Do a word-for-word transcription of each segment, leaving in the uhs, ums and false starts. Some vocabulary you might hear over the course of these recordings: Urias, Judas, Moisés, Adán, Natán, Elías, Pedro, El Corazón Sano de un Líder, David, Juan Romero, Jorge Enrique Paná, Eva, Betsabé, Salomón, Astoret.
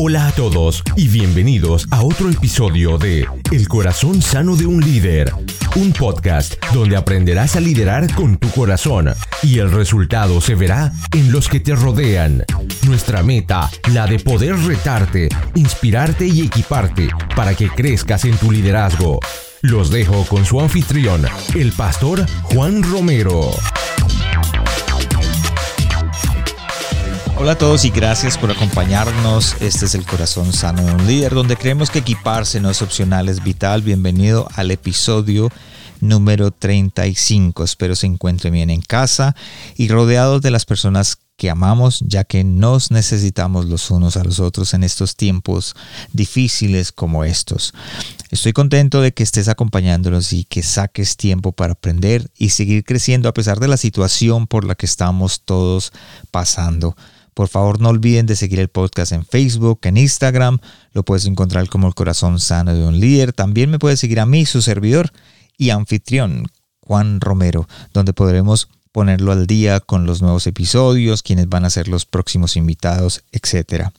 Hola a todos y bienvenidos a otro episodio de El Corazón Sano de un Líder, un podcast donde aprenderás a liderar con tu corazón y el resultado se verá en los que te rodean. Nuestra meta, la de poder retarte, inspirarte y equiparte para que crezcas en tu liderazgo. Los dejo con su anfitrión, el pastor Juan Romero. Hola a todos y gracias por acompañarnos. Este es El Corazón Sano de un Líder, donde creemos que equiparse no es opcional, es vital. Bienvenido al episodio número treinta y cinco. Espero se encuentren bien en casa y rodeados de las personas que amamos, ya que nos necesitamos los unos a los otros en estos tiempos difíciles como estos. Estoy contento de que estés acompañándonos y que saques tiempo para aprender y seguir creciendo a pesar de la situación por la que estamos todos pasando. Por favor, no olviden de seguir el podcast en Facebook, en Instagram. Lo puedes encontrar como El Corazón Sano de un Líder. También me puedes seguir a mí, su servidor y anfitrión, Juan Romero, donde podremos ponerlo al día con los nuevos episodios, quiénes van a ser los próximos invitados, etcétera.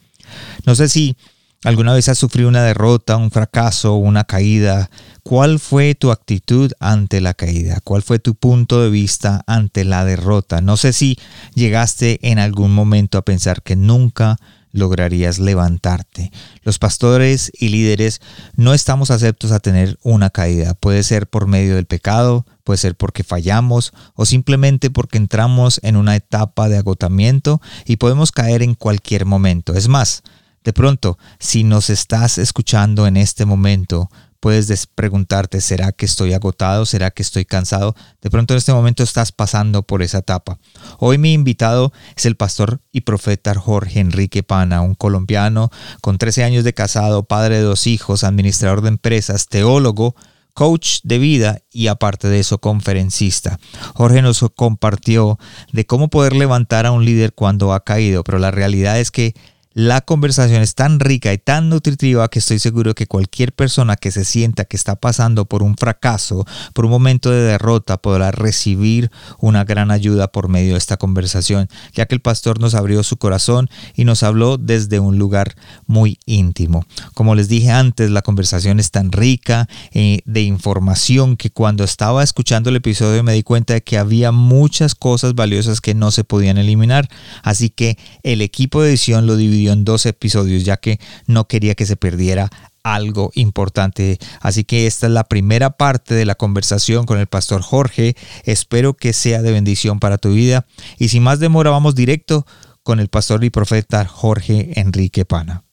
No sé si alguna vez has sufrido una derrota, un fracaso, una caída. ¿Cuál fue tu actitud ante la caída? ¿Cuál fue tu punto de vista ante la derrota? No sé si llegaste en algún momento a pensar que nunca lograrías levantarte. Los pastores y líderes no estamos aceptos a tener una caída. Puede ser por medio del pecado, puede ser porque fallamos o simplemente porque entramos en una etapa de agotamiento y podemos caer en cualquier momento. Es más, de pronto, si nos estás escuchando en este momento, puedes preguntarte, ¿será que estoy agotado? ¿Será que estoy cansado? De pronto en este momento estás pasando por esa etapa. Hoy mi invitado es el pastor y profeta Jorge Enrique Paná, un colombiano con trece años de casado, padre de dos hijos, administrador de empresas, teólogo, coach de vida y aparte de eso conferencista. Jorge nos compartió de cómo poder levantar a un líder cuando ha caído, pero la realidad es que la conversación es tan rica y tan nutritiva que estoy seguro que cualquier persona que se sienta que está pasando por un fracaso, por un momento de derrota, podrá recibir una gran ayuda por medio de esta conversación, ya que el pastor nos abrió su corazón y nos habló desde un lugar muy íntimo. Como les dije antes, la conversación es tan rica eh, de información que cuando estaba escuchando el episodio me di cuenta de que había muchas cosas valiosas que no se podían eliminar, así que el equipo de edición lo dividió en dos episodios, ya que no quería que se perdiera algo importante. Así que esta es la primera parte de la conversación con el pastor Jorge. Espero que sea de bendición para tu vida. Y sin más demora, vamos directo con el pastor y profeta Jorge Enrique Paná.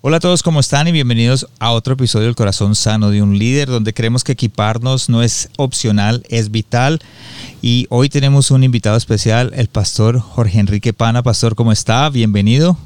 Hola a todos, ¿cómo están? Y bienvenidos a otro episodio del Corazón Sano de un Líder, donde creemos que equiparnos no es opcional, es vital. Y hoy tenemos un invitado especial, el pastor Jorge Enrique Paná. Pastor, ¿cómo está? Bienvenido.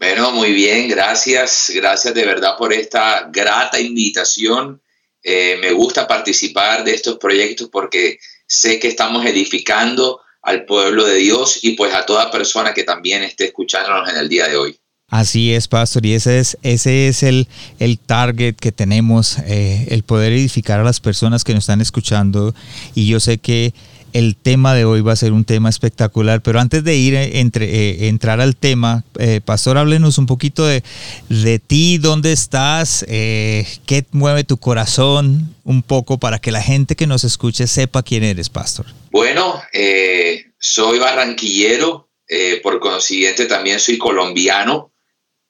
Bueno, muy bien, gracias, gracias de verdad por esta grata invitación. Eh, me gusta participar de estos proyectos porque sé que estamos edificando al pueblo de Dios y pues a toda persona que también esté escuchándonos en el día de hoy. Así es, pastor, y ese es, ese es el, el target que tenemos, eh, el poder edificar a las personas que nos están escuchando, y yo sé que el tema de hoy va a ser un tema espectacular, pero antes de ir entre, eh, entrar al tema, eh, pastor, háblenos un poquito de, de ti, dónde estás, eh, qué mueve tu corazón un poco para que la gente que nos escuche sepa quién eres, pastor. Bueno, eh, soy barranquillero, eh, por consiguiente también soy colombiano,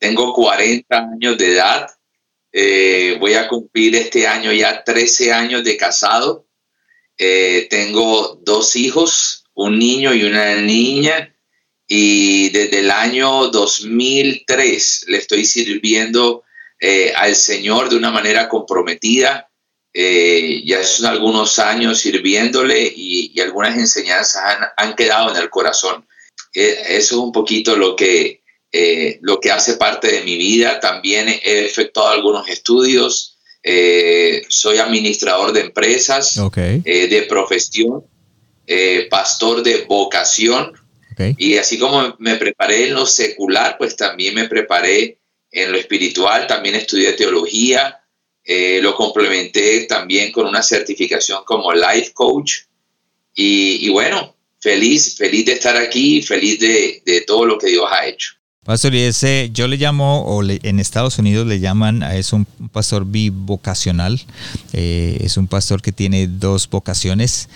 tengo cuarenta años de edad, eh, voy a cumplir este año ya trece años de casado. Eh, tengo dos hijos, un niño y una niña, y desde el año dos mil tres le estoy sirviendo eh, al Señor de una manera comprometida. Eh, ya son algunos años sirviéndole y, y algunas enseñanzas han, han quedado en el corazón. Eh, eso es un poquito lo que, eh, lo que hace parte de mi vida. También he efectuado algunos estudios. Eh, soy administrador de empresas, okay. eh, de profesión, eh, pastor de vocación, okay. Y así como me preparé en lo secular, pues también me preparé en lo espiritual, también estudié teología, eh, lo complementé también con una certificación como life coach, y, y bueno, feliz, feliz de estar aquí, feliz de, de todo lo que Dios ha hecho. Pastor, y ese, yo le llamo, o le, en Estados Unidos le llaman, es un pastor bivocacional, eh, es un pastor que tiene dos vocaciones.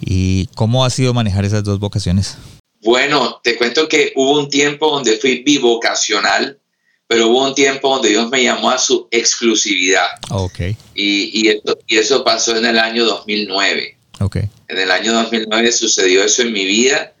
¿Y cómo ha sido manejar esas dos vocaciones? Bueno, te cuento que hubo un tiempo donde fui bivocacional, pero hubo un tiempo donde Dios me llamó a su exclusividad. Okay. Y, y, esto, y eso pasó en el año dos mil nueve. Okay. En el año dos mil nueve sucedió eso en mi vida.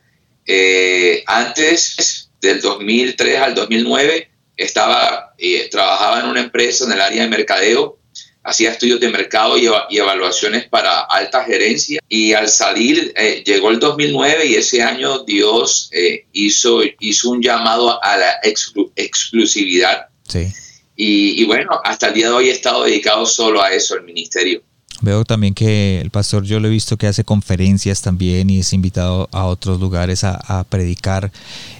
Eh, antes del dos mil tres al dos mil nueve estaba, eh, trabajaba en una empresa en el área de mercadeo, hacía estudios de mercado y, y evaluaciones para alta gerencia, y al salir eh, llegó el dos mil nueve y ese año Dios eh, hizo, hizo un llamado a la exclu- exclusividad. Sí. Y, y bueno, hasta el día de hoy he estado dedicado solo a eso, al ministerio. Veo también que el pastor, yo lo he visto que hace conferencias también y es invitado a otros lugares a, a predicar.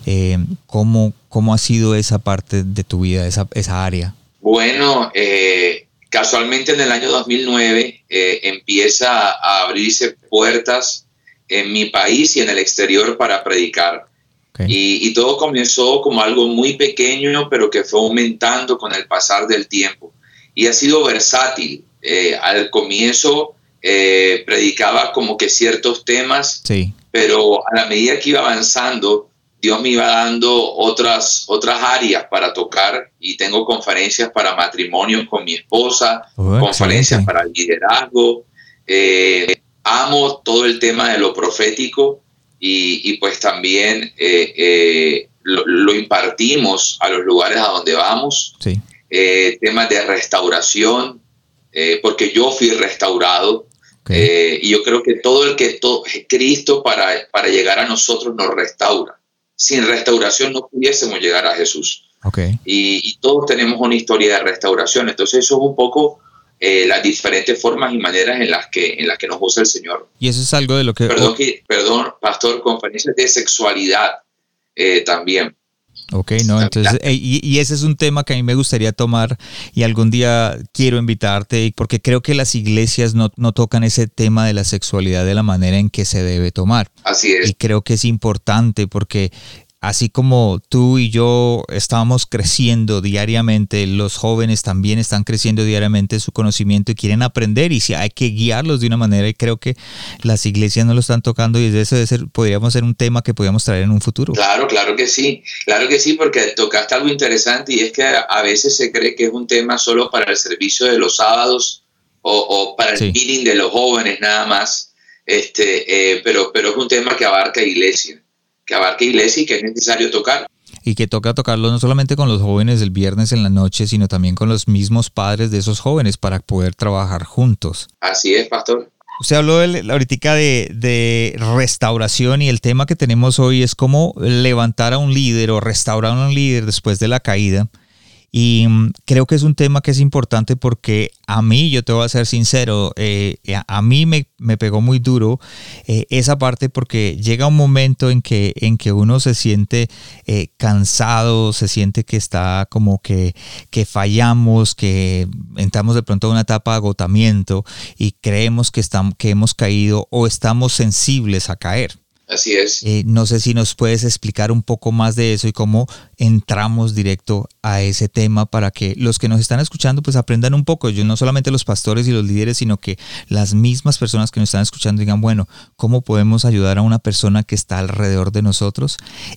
Eh, ¿cómo, ¿Cómo ha sido esa parte de tu vida, esa, esa área? Bueno, eh, casualmente en el año dos mil nueve eh, empieza a abrirse puertas en mi país y en el exterior para predicar. Okay. Y, y todo comenzó como algo muy pequeño, pero que fue aumentando con el pasar del tiempo. Y ha sido versátil. Eh, al comienzo eh, predicaba como que ciertos temas, sí, pero a la medida que iba avanzando, Dios me iba dando otras, otras áreas para tocar, y tengo conferencias para matrimonios con mi esposa, oh, conferencias excelente. Para liderazgo. Eh, amo todo el tema de lo profético y, y pues también eh, eh, lo, lo impartimos a los lugares a donde vamos. Sí. Eh, temas de restauración. Eh, porque yo fui restaurado. Okay. eh, y yo creo que todo el que todo, Cristo para, para llegar a nosotros nos restaura. Sin restauración no pudiésemos llegar a Jesús. Okay. y, y todos tenemos una historia de restauración, entonces eso es un poco eh, las diferentes formas y maneras en las que en las que nos usa el Señor. Y eso es algo de lo que... Perdón, que, perdón pastor, conferencias de sexualidad eh, también. Ok, no, entonces, y, y ese es un tema que a mí me gustaría tomar y algún día quiero invitarte, porque creo que las iglesias no, no tocan ese tema de la sexualidad de la manera en que se debe tomar. Así es. Y creo que es importante porque... Así como tú y yo estábamos creciendo diariamente, los jóvenes también están creciendo diariamente su conocimiento y quieren aprender, y si hay que guiarlos de una manera, y creo que las iglesias no lo están tocando, y eso debe ser, podríamos ser un tema que podríamos traer en un futuro. Claro, claro que sí, claro que sí, porque tocaste algo interesante, y es que a veces se cree que es un tema solo para el servicio de los sábados o, o para el sí. meeting de los jóvenes nada más, este, eh, pero, pero es un tema que abarca iglesia. que abarque iglesia y que es necesario tocar. Y que toca tocarlo no solamente con los jóvenes el viernes en la noche, sino también con los mismos padres de esos jóvenes para poder trabajar juntos. Así es, pastor. Usted habló de, ahorita de, de restauración, y el tema que tenemos hoy es cómo levantar a un líder o restaurar a un líder después de la caída. Y creo que es un tema que es importante porque a mí, yo te voy a ser sincero, eh, a mí me, me pegó muy duro eh, esa parte, porque llega un momento en que, en que uno se siente eh, cansado, se siente que está como que, que fallamos, que entramos de pronto a una etapa de agotamiento y creemos que, estamos, que hemos caído o estamos sensibles a caer. Así es. Eh, no sé si nos puedes explicar un poco más de eso y cómo entramos directo a ese tema para que los que nos están escuchando pues aprendan un poco. Yo no solamente los pastores y los líderes, sino que las mismas personas que nos están escuchando digan, bueno, ¿cómo podemos ayudar a una persona que está alrededor de nosotros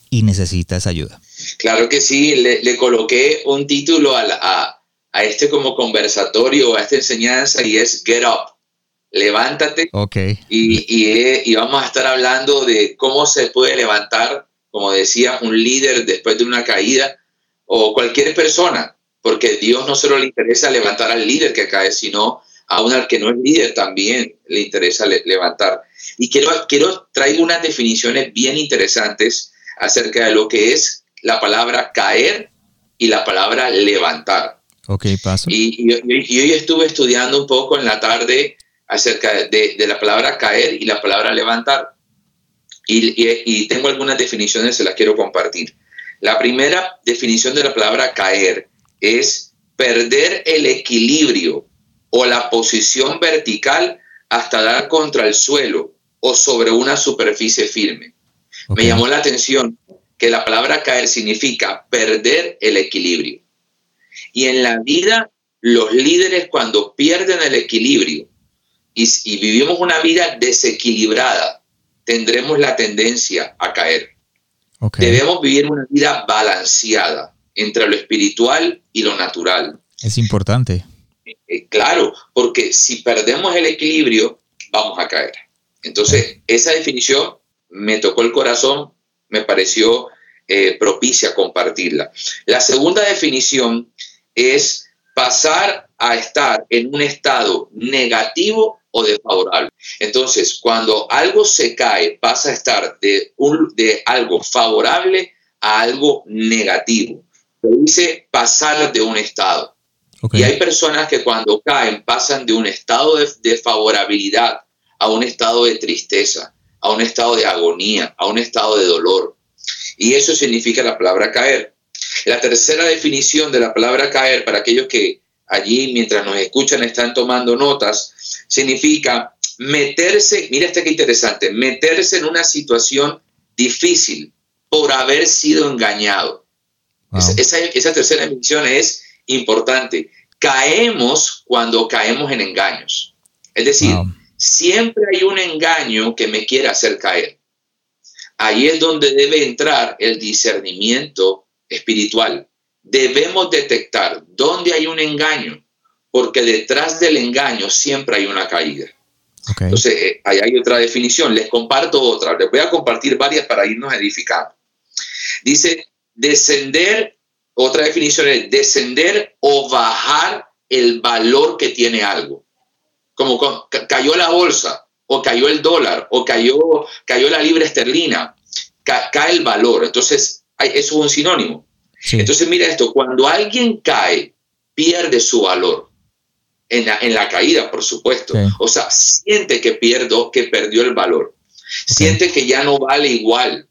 y necesita esa ayuda? Claro que sí. Le, le coloqué un título a, la, a, a este como conversatorio, a esta enseñanza, y es Get Up. Levántate. Okay. y, y, y vamos a estar hablando de cómo se puede levantar, como decía, un líder después de una caída o cualquier persona, porque a Dios no solo le interesa levantar al líder que cae, sino a uno al que no es líder también le interesa le, levantar. Y quiero, quiero traer unas definiciones bien interesantes acerca de lo que es la palabra caer y la palabra levantar. Okay, paso. Y, y, y hoy estuve estudiando un poco en la tarde acerca de, de la palabra caer y la palabra levantar. Y, y, y tengo algunas definiciones, se las quiero compartir. La primera definición de la palabra caer es perder el equilibrio o la posición vertical hasta dar contra el suelo o sobre una superficie firme. Okay. Me llamó la atención que la palabra caer significa perder el equilibrio. Y en la vida, los líderes cuando pierden el equilibrio y, y vivimos una vida desequilibrada, tendremos la tendencia a caer. Okay. Debemos vivir una vida balanceada entre lo espiritual y lo natural. Es importante. Eh, claro, porque si perdemos el equilibrio, vamos a caer. Entonces, esa definición me tocó el corazón, me pareció eh, propicia compartirla. La segunda definición es pasar a estar en un estado negativo o desfavorable. Entonces, cuando algo se cae, pasa a estar de, un, de algo favorable a algo negativo. Se dice pasar de un estado. Okay. Y hay personas que cuando caen pasan de un estado de, de favorabilidad a un estado de tristeza, a un estado de agonía, a un estado de dolor. Y eso significa la palabra caer. La tercera definición de la palabra caer, para aquellos que allí mientras nos escuchan están tomando notas, significa meterse, mira este que interesante, meterse en una situación difícil por haber sido engañado. Wow. Esa, esa, esa tercera definición es importante. Caemos cuando caemos en engaños. Es decir, wow, siempre hay un engaño que me quiere hacer caer. Ahí es donde debe entrar el discernimiento espiritual. Debemos detectar dónde hay un engaño, porque detrás del engaño siempre hay una caída. Okay. Entonces, eh, ahí hay otra definición. Les comparto otra. Les voy a compartir varias para irnos edificando. Dice, descender, otra definición es descender o bajar el valor que tiene algo. Como con, ca- cayó la bolsa, o cayó el dólar, o cayó, cayó la libra esterlina. Ca- cae el valor. Entonces, hay, eso es un sinónimo. Sí. Entonces, mira esto. Cuando alguien cae, pierde su valor. En la, en la caída, por supuesto. Okay. O sea, siente que, pierdo, que perdió el valor. Okay. Siente que ya no vale igual.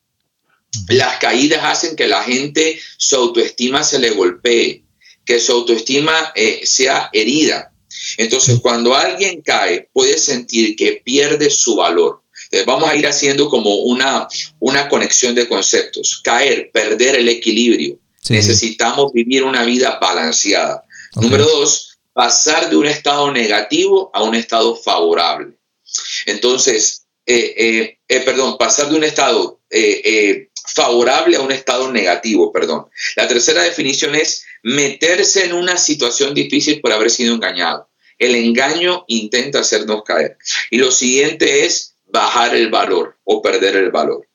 Las caídas hacen que la gente, su autoestima se le golpee, que su autoestima eh, sea herida. Entonces, cuando alguien cae, puede sentir que pierde su valor. Entonces, vamos a ir haciendo como una, una conexión de conceptos. Caer, perder el equilibrio. Sí. Necesitamos vivir una vida balanceada. Okay. Número dos, pasar de un estado negativo a un estado favorable. Entonces, eh, eh, eh, perdón, pasar de un estado eh, eh, favorable a un estado negativo, perdón. La tercera definición es meterse en una situación difícil por haber sido engañado. El engaño intenta hacernos caer. Y lo siguiente es bajar el valor o perder el valor.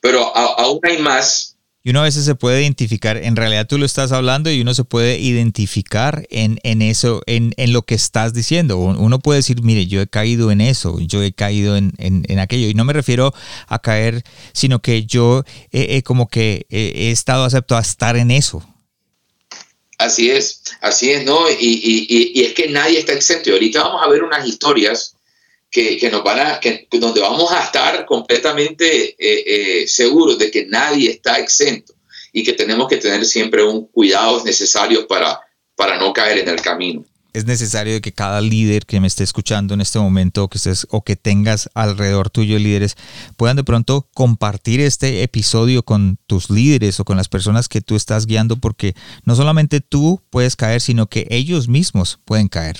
Pero a, aún hay más. Y uno a veces se puede identificar, en realidad tú lo estás hablando y uno se puede identificar en, en eso, en, en lo que estás diciendo. Uno puede decir, mire, yo he caído en eso, yo he caído en, en, en aquello. Y no me refiero a caer, sino que yo eh, eh, como que eh, he estado acepto a estar en eso. Así es, así es, ¿no? Y, y, y, y es que nadie está exento. Y ahorita vamos a ver unas historias que, que nos van a, que, donde vamos a estar completamente eh, eh, seguros de que nadie está exento y que tenemos que tener siempre un cuidado necesario para, para no caer en el camino. Es necesario que cada líder que me esté escuchando en este momento, que estés, o que tengas alrededor tuyo líderes, puedan de pronto compartir este episodio con tus líderes o con las personas que tú estás guiando, porque no solamente tú puedes caer, sino que ellos mismos pueden caer.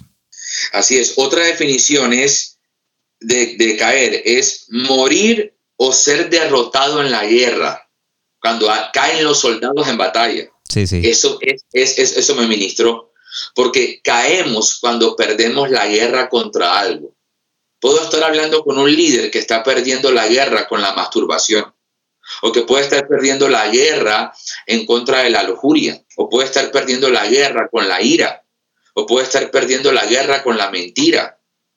Así es. Otra definición es De, de caer es morir o ser derrotado en la guerra, cuando caen los soldados en batalla. Sí, sí. Eso, es, es, es, eso me ministró, porque caemos cuando perdemos la guerra contra algo. Puedo estar hablando con un líder que está perdiendo la guerra con la masturbación, o que puede estar perdiendo la guerra en contra de la lujuria, o puede estar perdiendo la guerra con la ira, o puede estar perdiendo la guerra con la mentira.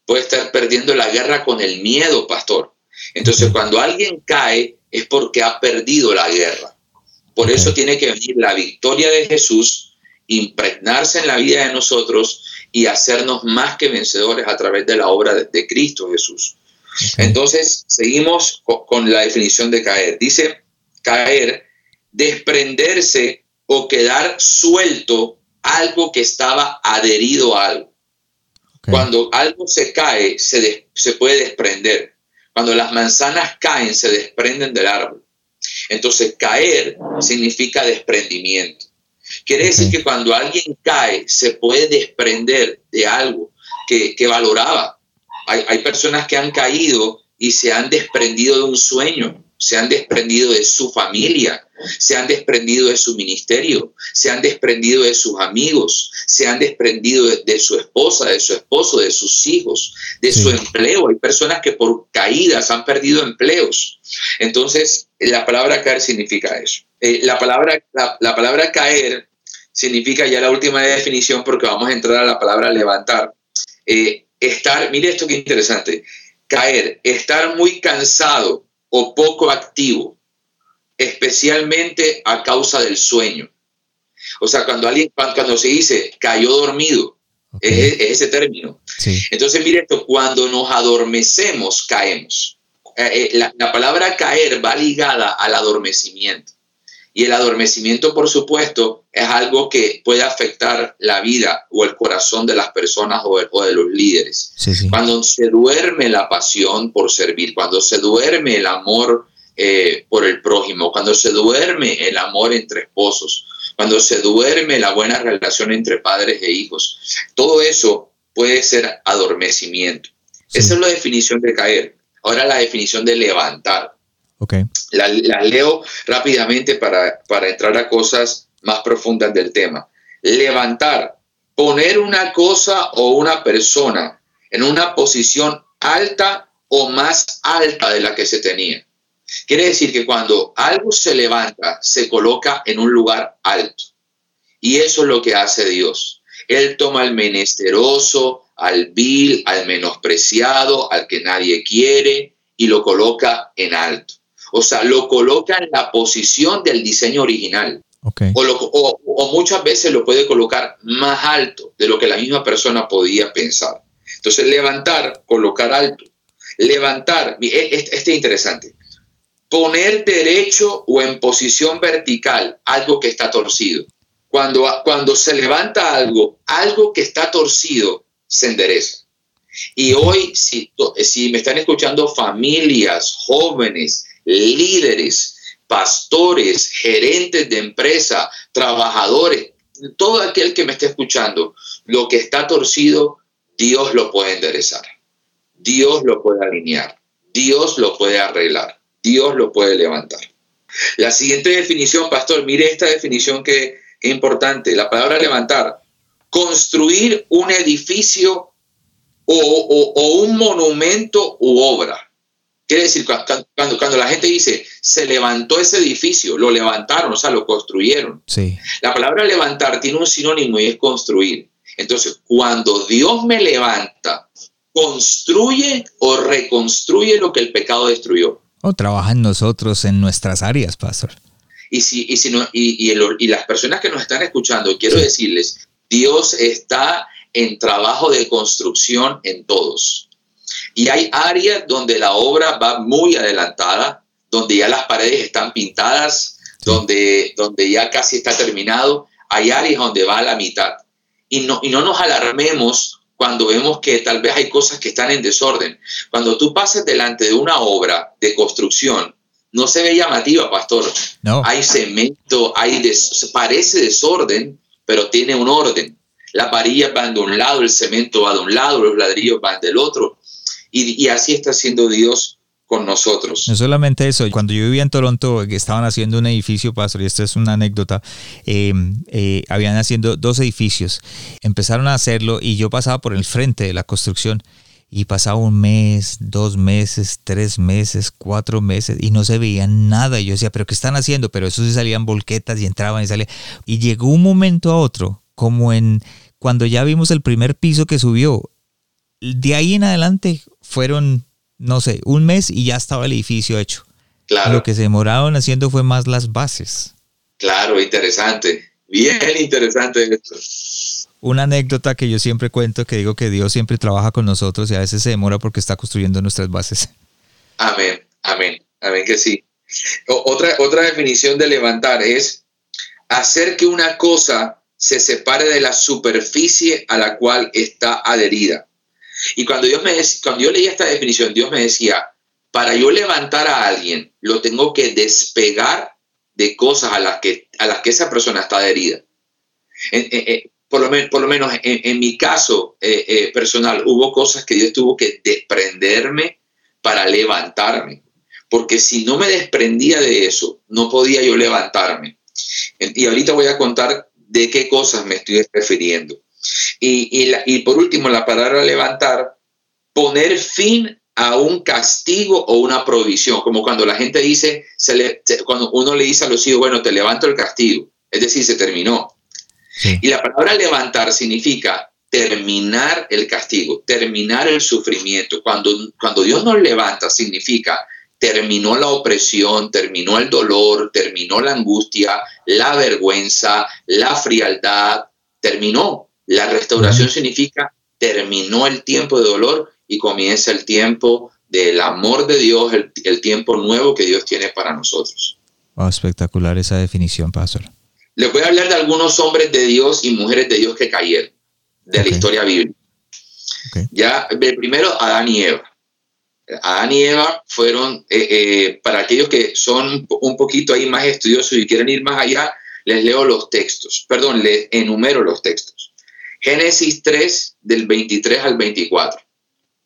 Puede estar perdiendo la guerra con el miedo, pastor. Entonces, cuando alguien cae es porque ha perdido la guerra. Por eso tiene que venir la victoria de Jesús, impregnarse en la vida de nosotros y hacernos más que vencedores a través de la obra de, de Cristo Jesús. Entonces, seguimos con, con la definición de caer. Dice, caer, desprenderse o quedar suelto algo que estaba adherido a algo. Cuando algo se cae, se, des- se puede desprender. Cuando las manzanas caen, se desprenden del árbol. Entonces, caer significa desprendimiento. Quiere decir que cuando alguien cae, se puede desprender de algo que, que valoraba. Hay, hay personas que han caído y se han desprendido de un sueño, se han desprendido de su familia, se han desprendido de su ministerio, se han desprendido de sus amigos, se han desprendido de, de su esposa, de su esposo, de sus hijos, de sí. su empleo. Hay personas que por caídas han perdido empleos. Entonces, la palabra caer significa eso. Eh, la, palabra, la, la palabra caer significa, ya la última definición, porque vamos a entrar a la palabra levantar. Eh, estar, mire esto que interesante, caer, estar muy cansado o poco activo, especialmente a causa del sueño. O sea, cuando alguien, cuando se dice cayó dormido, okay. es, es ese término. Sí. Entonces, mire esto, cuando nos adormecemos, caemos. Eh, eh, la, la palabra caer va ligada al adormecimiento. Y el adormecimiento, por supuesto, es algo que puede afectar la vida o el corazón de las personas o de, o de los líderes. Sí, sí. Cuando se duerme la pasión por servir, cuando se duerme el amor Eh, por el prójimo, cuando se duerme el amor entre esposos, cuando se duerme la buena relación entre padres e hijos, todo eso puede ser adormecimiento. Sí. Esa es la definición de caer. Ahora la definición de levantar. Okay. La, la leo rápidamente para, para entrar a cosas más profundas del tema. Levantar, poner una cosa o una persona en una posición alta o más alta de la que se tenía. Quiere decir que cuando algo se levanta, se coloca en un lugar alto. Y eso es lo que hace Dios. Él toma al menesteroso, al vil, al menospreciado, al que nadie quiere, y lo coloca en alto. O sea, lo coloca en la posición del diseño original. Okay. O, lo, o, o muchas veces lo puede colocar más alto de lo que la misma persona podía pensar. Entonces, levantar, colocar alto. Levantar, este es interesante. Poner derecho o en posición vertical algo que está torcido. Cuando, cuando se levanta algo, algo que está torcido se endereza. Y hoy, si, si me están escuchando familias, jóvenes, líderes, pastores, gerentes de empresa, trabajadores, todo aquel que me esté escuchando, lo que está torcido, Dios lo puede enderezar. Dios lo puede alinear. Dios lo puede arreglar. Dios lo puede levantar. La siguiente definición, pastor, mire esta definición que es importante. La palabra levantar, construir un edificio o, o, o un monumento u obra. Quiere decir, cuando, cuando la gente dice, se levantó ese edificio, lo levantaron, o sea, lo construyeron. Sí. La palabra levantar tiene un sinónimo y es construir. Entonces, cuando Dios me levanta, construye o reconstruye lo que el pecado destruyó. O trabajan nosotros en nuestras áreas, pastor. Y si, y, si no, y, y, el, y las personas que nos están escuchando, quiero sí. decirles, Dios está en trabajo de construcción en todos. Y hay áreas donde la obra va muy adelantada, donde ya las paredes están pintadas, sí. donde, donde ya casi está terminado. Hay áreas donde va a la mitad. Y no, y no nos alarmemos cuando vemos que tal vez hay cosas que están en desorden. Cuando tú pases delante de una obra de construcción, no se ve llamativa, pastor. No. Hay cemento, hay des- parece desorden, pero tiene un orden. Las varillas van de un lado, el cemento va de un lado, los ladrillos van del otro. Y, y así está haciendo Dios con nosotros. No solamente eso, cuando yo vivía en Toronto, estaban haciendo un edificio, pastor, y esto es una anécdota, eh, eh, habían haciendo dos edificios, empezaron a hacerlo y yo pasaba por el frente de la construcción y pasaba un mes, dos meses, tres meses, cuatro meses y no se veía nada. Y yo decía, ¿pero qué están haciendo? Pero eso sí salían volquetas y entraban y salían. Y llegó un momento a otro, como en cuando ya vimos el primer piso que subió, de ahí en adelante fueron... no sé, un mes y ya estaba el edificio hecho. Claro. Lo que se demoraron haciendo fue más las bases. Claro, interesante. Bien interesante esto. Una anécdota que yo siempre cuento, que digo que Dios siempre trabaja con nosotros y a veces se demora porque está construyendo nuestras bases. Amén, amén, amén que sí. O, otra, otra definición de levantar es hacer que una cosa se separe de la superficie a la cual está adherida. Y cuando, Dios me dec- cuando yo leía esta definición, Dios me decía, para yo levantar a alguien, lo tengo que despegar de cosas a las que, a las que esa persona está herida. Eh, eh, eh, por, lo men- por lo menos en, en mi caso eh, eh, personal, hubo cosas que Dios tuvo que desprenderme para levantarme. Porque si no me desprendía de eso, no podía yo levantarme. Y ahorita voy a contar de qué cosas me estoy refiriendo. Y, y, la, y por último, la palabra levantar, poner fin a un castigo o una provisión. Como cuando la gente dice, se le, se, cuando uno le dice a los hijos, bueno, te levanto el castigo. Es decir, se terminó. Sí. Y la palabra levantar significa terminar el castigo, terminar el sufrimiento. Cuando, cuando Dios nos levanta, significa terminó la opresión, terminó el dolor, terminó la angustia, la vergüenza, la frialdad, terminó. La restauración significa terminó el tiempo de dolor y comienza el tiempo del amor de Dios, el, el tiempo nuevo que Dios tiene para nosotros. Wow, espectacular esa definición, pastor. Les voy a hablar de algunos hombres de Dios y mujeres de Dios que cayeron de okay. la historia bíblica. Okay. Ya, primero, Adán y Eva. Adán y Eva fueron, eh, eh, para aquellos que son un poquito ahí más estudiosos y quieren ir más allá, les leo los textos, perdón, les enumero los textos. Génesis tres, del veintitrés al veinticuatro.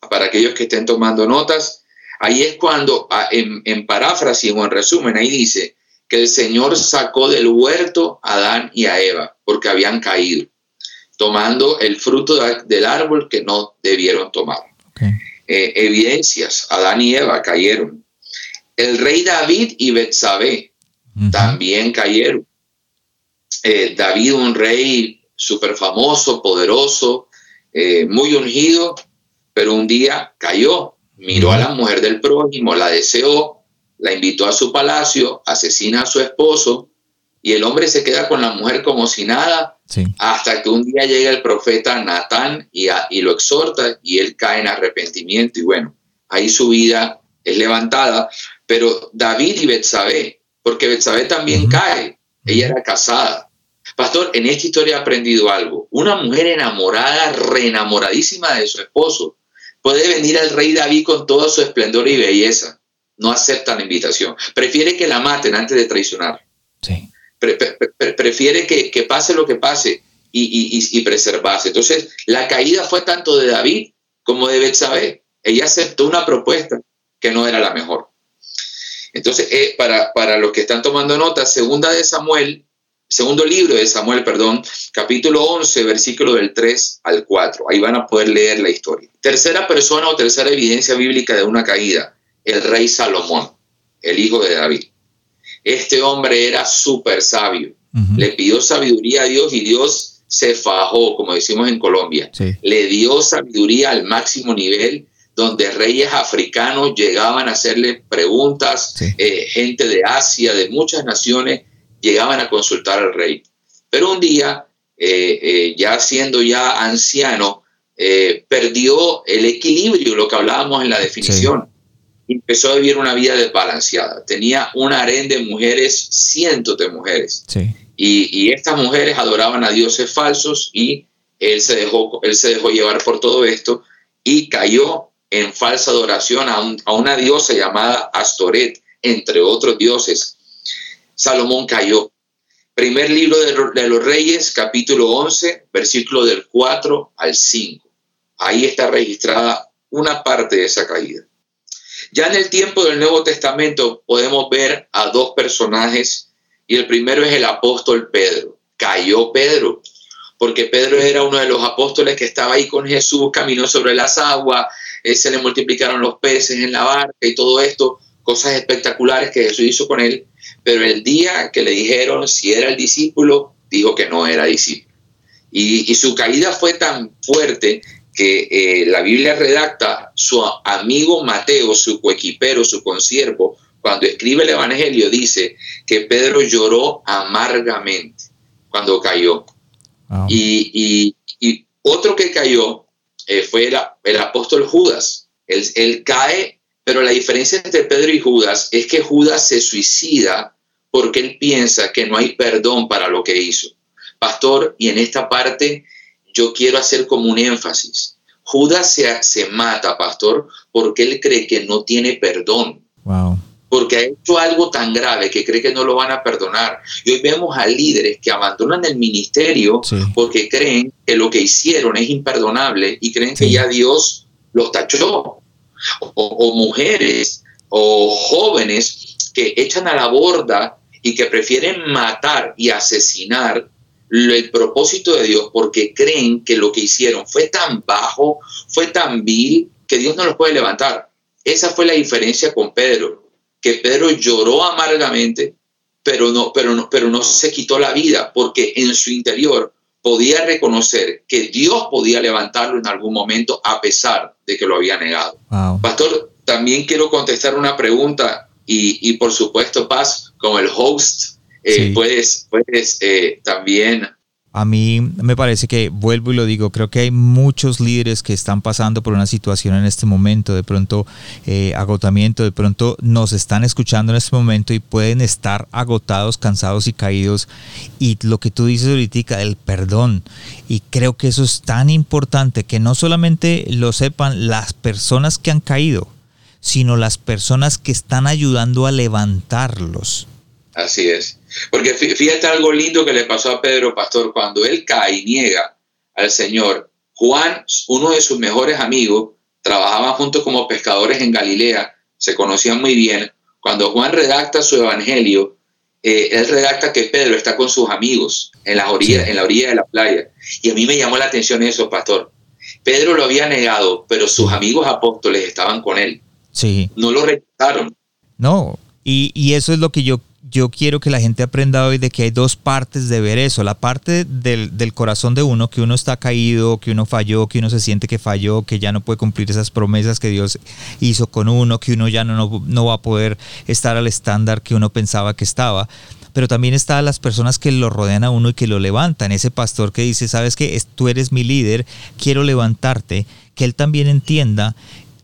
Para aquellos que estén tomando notas, ahí es cuando, en, en paráfrasis o en resumen, ahí dice que el Señor sacó del huerto a Adán y a Eva, porque habían caído, tomando el fruto de, del árbol que no debieron tomar. Okay. Eh, evidencias, Adán y Eva cayeron. El rey David y Betsabé uh-huh. también cayeron. Eh, David, un rey súper famoso, poderoso, eh, muy ungido, pero un día cayó, miró uh-huh. a la mujer del prójimo, la deseó, la invitó a su palacio, asesina a su esposo y el hombre se queda con la mujer como si nada. Sí. Hasta que un día llega el profeta Natán y, a, y lo exhorta y él cae en arrepentimiento y bueno, ahí su vida es levantada, pero David y Betsabé, porque Betsabé también uh-huh. cae, ella era casada. Pastor, en esta historia he aprendido algo, una mujer enamorada, reenamoradísima de su esposo, puede venir al rey David con todo su esplendor y belleza, no acepta la invitación, prefiere que la maten antes de traicionar. Sí. Pre- pre- prefiere que, que pase lo que pase y, y, y preservarse. Entonces, la caída fue tanto de David como de Betsabé. Ella aceptó una propuesta que no era la mejor. Entonces, eh, para, para los que están tomando nota, segunda de Samuel, segundo libro de Samuel, perdón, capítulo once, versículo del tres al cuatro. Ahí van a poder leer la historia. Tercera persona o tercera evidencia bíblica de una caída, el rey Salomón, el hijo de David. Este hombre era súper sabio. Uh-huh. Le pidió sabiduría a Dios y Dios se fajó, como decimos en Colombia. Sí. Le dio sabiduría al máximo nivel, donde reyes africanos llegaban a hacerle preguntas, sí. eh, gente de Asia, de muchas naciones, llegaban a consultar al rey. Pero un día, eh, eh, ya siendo ya anciano, eh, perdió el equilibrio, lo que hablábamos en la definición. Sí. Empezó a vivir una vida desbalanceada. Tenía un harén de mujeres, cientos de mujeres. Sí. Y, y estas mujeres adoraban a dioses falsos y él se dejó, él se dejó llevar por todo esto y cayó en falsa adoración a, un, a una diosa llamada Astoret, entre otros dioses. Salomón cayó. Primer libro de, de los Reyes, capítulo once, versículo del cuatro al cinco. Ahí está registrada una parte de esa caída. Ya en el tiempo del Nuevo Testamento podemos ver a dos personajes y el primero es el apóstol Pedro. Cayó Pedro, porque Pedro era uno de los apóstoles que estaba ahí con Jesús, caminó sobre las aguas, eh, se le multiplicaron los peces en la barca y todo esto, cosas espectaculares que Jesús hizo con él. Pero el día que le dijeron si era el discípulo, dijo que no era discípulo. Y, y su caída fue tan fuerte que eh, la Biblia redacta, su amigo Mateo, su coequipero, su consiervo, cuando escribe el Evangelio, dice que Pedro lloró amargamente cuando cayó. Oh. Y, y, y otro que cayó eh, fue el, el apóstol Judas. Él, él cae, pero la diferencia entre Pedro y Judas es que Judas se suicida porque él piensa que no hay perdón para lo que hizo. Pastor, y en esta parte yo quiero hacer como un énfasis. Judas se, se mata, pastor, porque él cree que no tiene perdón. Wow. Porque ha hecho algo tan grave que cree que no lo van a perdonar. Y hoy vemos a líderes que abandonan el ministerio sí. porque creen que lo que hicieron es imperdonable y creen sí. que ya Dios los tachó. O, o mujeres o jóvenes que echan a la borda y que prefieren matar y asesinar el propósito de Dios porque creen que lo que hicieron fue tan bajo, fue tan vil, que Dios no los puede levantar. Esa fue la diferencia con Pedro, que Pedro lloró amargamente, pero no, pero no, pero no se quitó la vida, porque en su interior podía reconocer que Dios podía levantarlo en algún momento a pesar de que lo había negado. Wow. Pastor, también quiero contestar una pregunta y, y por supuesto, Paz, como el host, eh, sí. puedes, puedes eh, también... A mí me parece que, vuelvo y lo digo, creo que hay muchos líderes que están pasando por una situación en este momento, de pronto eh, agotamiento, de pronto nos están escuchando en este momento y pueden estar agotados, cansados y caídos. Y lo que tú dices ahorita, el perdón, y creo que eso es tan importante, que no solamente lo sepan las personas que han caído, sino las personas que están ayudando a levantarlos. Así es. Porque fíjate algo lindo que le pasó a Pedro, pastor, cuando él cae y niega al Señor. Juan, uno de sus mejores amigos, trabajaban juntos como pescadores en Galilea, se conocían muy bien. Cuando Juan redacta su evangelio, eh, él redacta que Pedro está con sus amigos en la, orilla, en la orilla de la playa. Y a mí me llamó la atención eso, pastor. Pedro lo había negado, pero sus amigos apóstoles estaban con él. Sí. No lo rechazaron. No, y, y eso es lo que yo Yo quiero que la gente aprenda hoy, de que hay dos partes de ver eso. La parte del, del corazón de uno, que uno está caído, que uno falló, que uno se siente que falló, que ya no puede cumplir esas promesas que Dios hizo con uno, que uno ya no, no, no va a poder estar al estándar que uno pensaba que estaba. Pero también están las personas que lo rodean a uno y que lo levantan. Ese pastor que dice, ¿sabes qué? Tú eres mi líder, quiero levantarte. Que él también entienda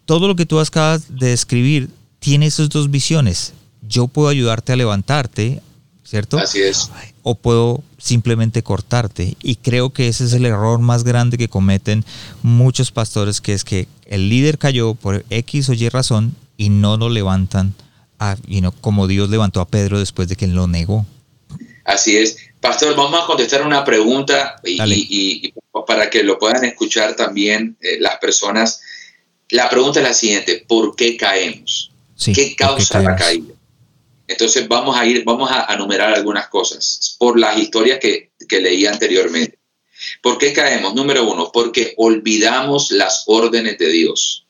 todo lo que tú acabas de describir. Tiene esas dos visiones. Yo puedo ayudarte a levantarte, ¿cierto? Así es. O puedo simplemente cortarte. Y creo que ese es el error más grande que cometen muchos pastores, que es que el líder cayó por X o Y razón y no lo levantan, a, you know, como Dios levantó a Pedro después de que él lo negó. Así es. Pastor, vamos a contestar una pregunta y, y, y para que lo puedan escuchar también eh, las personas. La pregunta es la siguiente: ¿por qué caemos? Sí, ¿qué causa la caída? Entonces vamos a ir, vamos a enumerar algunas cosas por las historias que, que leí anteriormente. ¿Por qué caemos? Número uno, porque olvidamos las órdenes de Dios.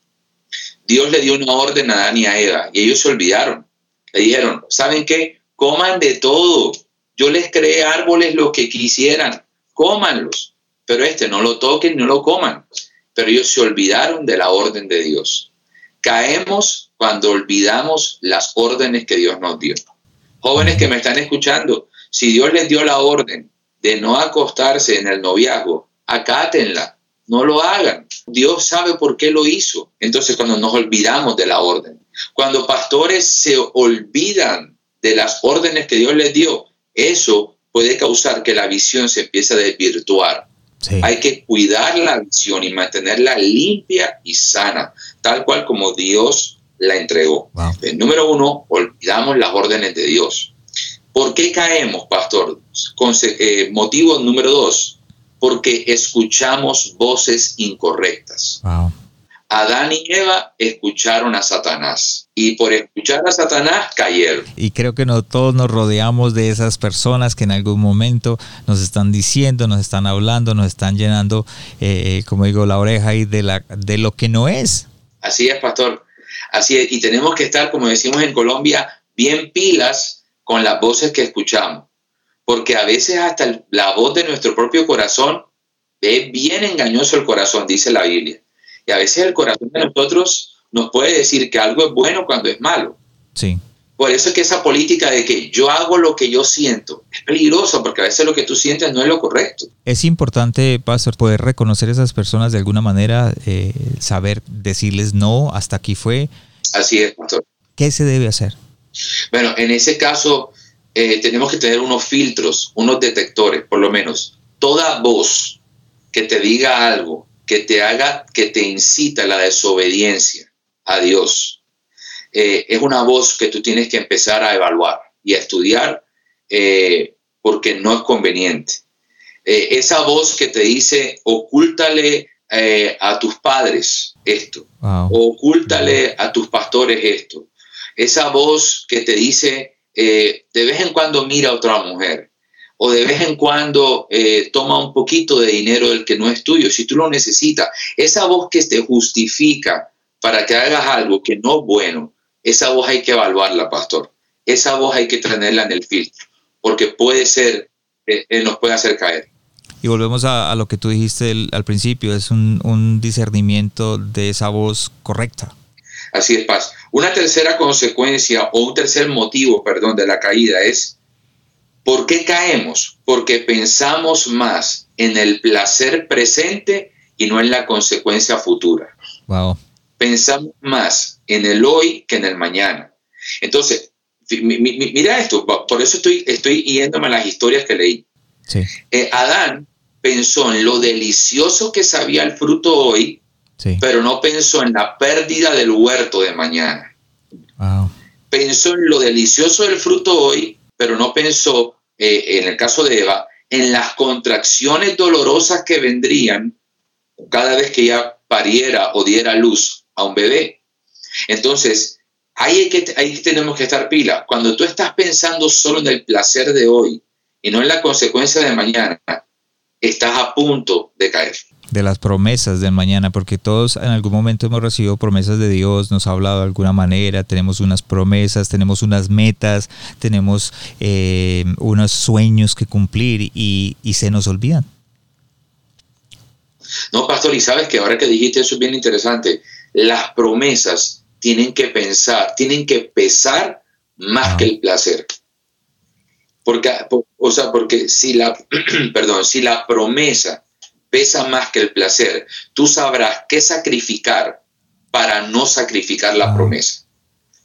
Dios le dio una orden a Adán y a Eva y ellos se olvidaron. Le dijeron, ¿saben qué? Coman de todo. Yo les creé árboles los que quisieran. Cómanlos. Pero este no lo toquen, no lo coman. Pero ellos se olvidaron de la orden de Dios. Caemos cuando olvidamos las órdenes que Dios nos dio. Jóvenes que me están escuchando, si Dios les dio la orden de no acostarse en el noviazgo, acátenla, no lo hagan. Dios sabe por qué lo hizo. Entonces, cuando nos olvidamos de la orden, cuando pastores se olvidan de las órdenes que Dios les dio, eso puede causar que la visión se empiece a desvirtuar. Sí. Hay que cuidar la visión y mantenerla limpia y sana, tal cual como Dios la entregó. Wow. El número uno, olvidamos las órdenes de Dios. ¿Por qué caemos, pastor? Conse- eh, motivo número dos, porque escuchamos voces incorrectas. Wow. Adán y Eva escucharon a Satanás y por escuchar a Satanás cayeron. Y creo que no, todos nos rodeamos de esas personas que en algún momento nos están diciendo, nos están hablando, nos están llenando, eh, como digo, la oreja ahí de, la, de lo que no es. Así es, pastor. Así es. Y tenemos que estar, como decimos en Colombia, bien pilas con las voces que escuchamos. Porque a veces hasta la voz de nuestro propio corazón es bien engañoso el corazón, dice la Biblia. Y a veces el corazón de nosotros nos puede decir que algo es bueno cuando es malo. Sí. Por eso es que esa política de que yo hago lo que yo siento es peligrosa, porque a veces lo que tú sientes no es lo correcto. Es importante, pastor, poder reconocer a esas personas de alguna manera, eh, saber decirles no, hasta aquí fue. Así es, pastor. ¿Qué se debe hacer? Bueno, en ese caso eh, tenemos que tener unos filtros, unos detectores, por lo menos. Toda voz que te diga algo que te haga, que te incita a la desobediencia a Dios. Eh, es una voz que tú tienes que empezar a evaluar y a estudiar, eh, porque no es conveniente. Eh, esa voz que te dice, ocúltale eh, a tus padres esto, wow. ocúltale a tus pastores esto. Esa voz que te dice, eh, de vez en cuando mira a otra mujer, o de vez en cuando eh, toma un poquito de dinero del que no es tuyo, si tú lo necesitas. Esa voz que te justifica para que hagas algo que no es bueno, esa voz hay que evaluarla, pastor. Esa voz hay que tenerla en el filtro, porque puede ser, eh, eh, nos puede hacer caer. Y volvemos a, a lo que tú dijiste el, al principio, es un, un discernimiento de esa voz correcta. Así es, Paz. Una tercera consecuencia o un tercer motivo, perdón, de la caída es ¿por qué caemos? Porque pensamos más en el placer presente y no en la consecuencia futura. Wow. Pensamos más en el hoy que en el mañana. Entonces, mi, mi, mira esto, por eso estoy, estoy yéndome a las historias que leí. Sí. Eh, Adán pensó en lo delicioso que sabía el fruto hoy, sí. pero no pensó en la pérdida del huerto de mañana. Wow. Pensó en lo delicioso del fruto hoy, pero no pensó, eh, en el caso de Eva, en las contracciones dolorosas que vendrían cada vez que ella pariera o diera luz a un bebé. Entonces, ahí, hay que, ahí tenemos que estar pila. Cuando tú estás pensando solo en el placer de hoy y no en la consecuencia de mañana, estás a punto de caer. De las promesas del mañana, porque todos en algún momento hemos recibido promesas de Dios, nos ha hablado de alguna manera, tenemos unas promesas, tenemos unas metas, tenemos eh, unos sueños que cumplir y, y se nos olvidan. No, pastor, y sabes que ahora que dijiste eso es bien interesante, las promesas tienen que pensar, tienen que pesar más ah. que el placer. Porque, o sea, porque si la, perdón, si la promesa pesa más que el placer, tú sabrás qué sacrificar para no sacrificar la promesa.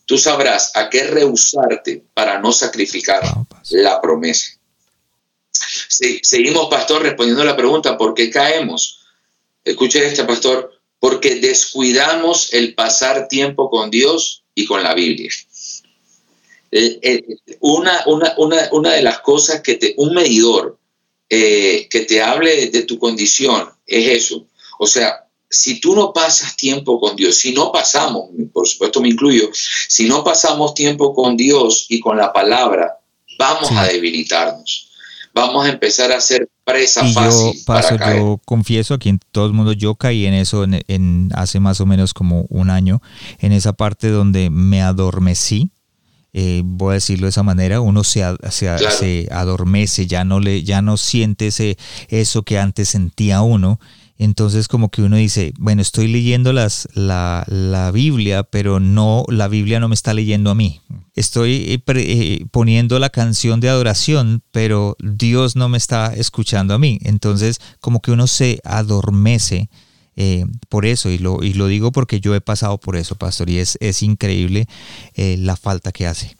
Tú sabrás a qué rehusarte para no sacrificar la promesa. Sí, seguimos, pastor, respondiendo a la pregunta, ¿por qué caemos? Escuche este, pastor, porque descuidamos el pasar tiempo con Dios y con la Biblia. Una, una, una, una de las cosas que te, un medidor, Eh, que te hable de, de tu condición es eso. O sea, si tú no pasas tiempo con Dios, si no pasamos, por supuesto me incluyo, si no pasamos tiempo con Dios y con la palabra, vamos sí. a debilitarnos. Vamos a empezar a ser presa y fácil yo, paso, para caer. Yo confieso aquí en todo el mundo, yo caí en eso en, en hace más o menos como un año, en esa parte donde me adormecí. Eh, voy a decirlo de esa manera, uno se, se, claro. se adormece, ya no le, ya no siente ese, eso que antes sentía uno. Entonces como que uno dice, bueno, estoy leyendo las, la, la Biblia, pero no, la Biblia no me está leyendo a mí. Estoy pre, eh, poniendo la canción de adoración, pero Dios no me está escuchando a mí. Entonces como que uno se adormece. Eh, por eso, y lo, y lo digo porque yo he pasado por eso, pastor, y es, es increíble eh, la falta que hace.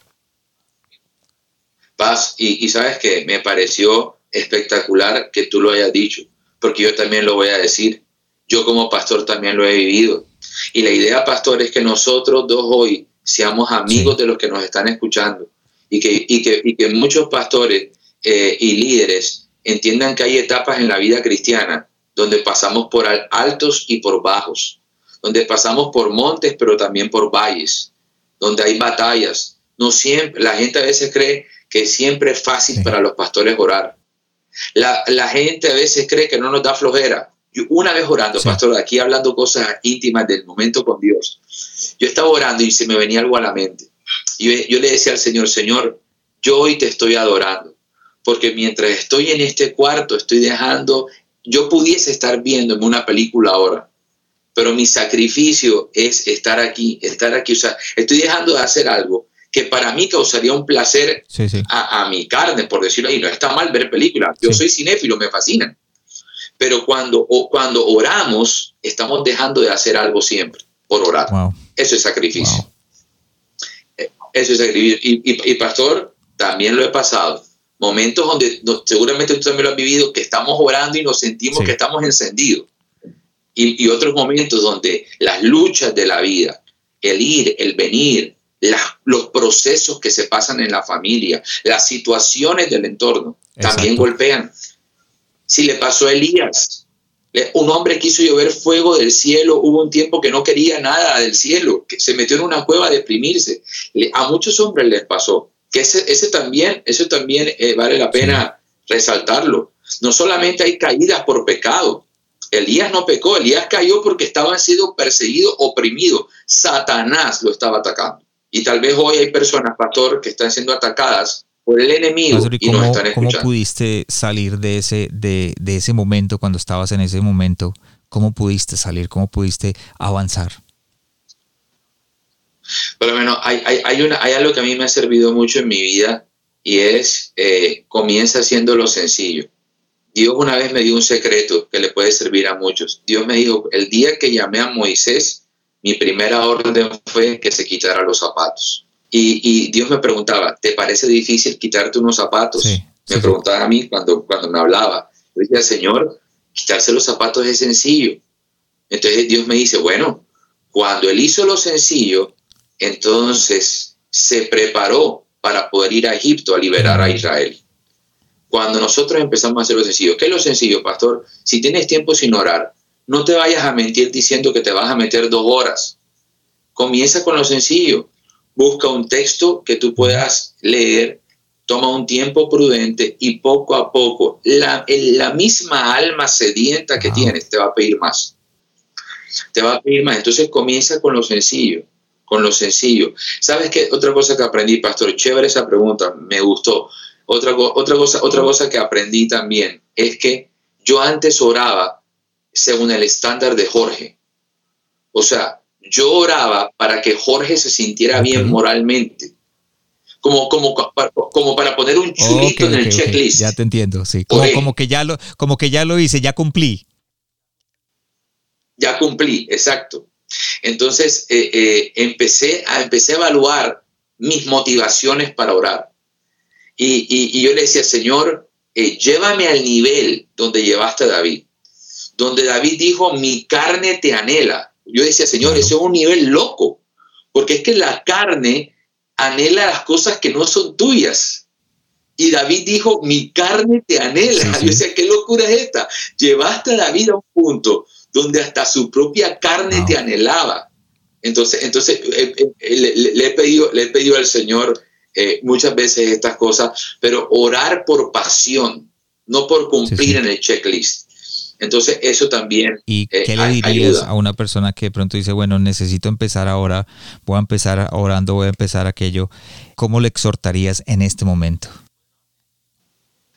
Paz, y, y sabes que me pareció espectacular que tú lo hayas dicho, porque yo también lo voy a decir, yo como pastor también lo he vivido, y la idea, pastor, es que nosotros dos hoy seamos amigos sí. de los que nos están escuchando, y que, y que, y que muchos pastores eh, y líderes entiendan que hay etapas en la vida cristiana donde pasamos por altos y por bajos, donde pasamos por montes, pero también por valles, donde hay batallas. No siempre, la gente a veces cree que siempre es fácil sí. para los pastores orar. La, la gente a veces cree que no nos da flojera. Yo una vez orando, sí. pastor, aquí hablando cosas íntimas del momento con Dios, yo estaba orando y se me venía algo a la mente. Y yo, yo le decía al Señor, Señor, yo hoy te estoy adorando, porque mientras estoy en este cuarto, estoy dejando... Yo pudiese estar viéndome una película ahora, pero mi sacrificio es estar aquí, estar aquí. O sea, estoy dejando de hacer algo que para mí causaría un placer sí, sí. A, a mi carne, por decirlo ahí. No está mal ver películas. Yo sí. soy cinéfilo, me fascinan. Pero cuando, o, cuando oramos, estamos dejando de hacer algo siempre por orar. Wow. Eso es sacrificio. Wow. Eso es sacrificio. Y, y, y pastor, también lo he pasado. Momentos donde no, seguramente tú también lo has vivido, que estamos orando y nos sentimos sí. que estamos encendidos. y, y otros momentos donde las luchas de la vida, el ir, el venir, las, los procesos que se pasan en la familia, las situaciones del entorno, exacto, también golpean. Si le pasó a Elías, un hombre quiso llover fuego del cielo, hubo un tiempo que no quería nada del cielo, que se metió en una cueva a deprimirse. A muchos hombres les pasó, que ese, ese también, eso también eh, vale la pena resaltarlo. No solamente hay caídas por pecado. Elías no pecó, Elías cayó porque estaba siendo perseguido, oprimido. Satanás lo estaba atacando. Y tal vez hoy hay personas, pastor, que están siendo atacadas por el enemigo, pastor, y, y nos están escuchando. ¿Cómo pudiste salir de ese, de, de ese momento, cuando estabas en ese momento? ¿Cómo pudiste salir? ¿Cómo pudiste avanzar? Por lo menos hay, hay, hay, una, hay algo que a mí me ha servido mucho en mi vida, y es eh, comienza haciendo lo sencillo. Dios una vez me dio un secreto que le puede servir a muchos. Dios me dijo, el día que llamé a Moisés, mi primera orden fue que se quitara los zapatos. Y, y Dios me preguntaba, ¿te parece difícil quitarte unos zapatos? Sí, me sí. preguntaba a mí cuando, cuando me hablaba. Yo decía, Señor, quitarse los zapatos es sencillo. Entonces Dios me dice, bueno, cuando Él hizo lo sencillo, entonces se preparó para poder ir a Egipto a liberar a Israel. Cuando nosotros empezamos a hacer lo sencillo, ¿qué es lo sencillo, pastor? Si tienes tiempo sin orar, no te vayas a mentir diciendo que te vas a meter dos horas. Comienza con lo sencillo. Busca un texto que tú puedas leer, toma un tiempo prudente y poco a poco, la, la misma alma sedienta que ah. tienes te va a pedir más. Te va a pedir más. Entonces comienza con lo sencillo, con lo sencillo. ¿Sabes qué? Otra cosa que aprendí, pastor, chévere esa pregunta, me gustó. Otra, otra, cosa, otra cosa que aprendí también es que yo antes oraba según el estándar de Jorge. O sea, yo oraba para que Jorge se sintiera okay. bien moralmente. Como, como, como para poner un chulito okay, en el okay, checklist. Okay. Ya te entiendo, sí. Como, como, que ya lo, como que ya lo hice, ya cumplí. Ya cumplí, exacto. Entonces eh, eh, empecé, a, empecé a evaluar mis motivaciones para orar. Y, y, y yo le decía, Señor, eh, llévame al nivel donde llevaste a David. Donde David dijo, mi carne te anhela. Yo decía, Señor, claro. Eso es un nivel loco. Porque es que la carne anhela las cosas que no son tuyas. Y David dijo, mi carne te anhela. Sí, sí. Yo decía, qué locura es esta. Llevaste a David a un punto donde hasta su propia carne wow. te anhelaba. Entonces, entonces eh, eh, le, le, he pedido, le he pedido al Señor... Eh, muchas veces estas cosas, pero orar por pasión, no por cumplir sí, sí. en el checklist. Entonces eso también ¿Y eh, qué le dirías ayuda? A una persona que de pronto dice, bueno, necesito empezar ahora, voy a empezar orando, voy a empezar aquello? ¿Cómo le exhortarías en este momento?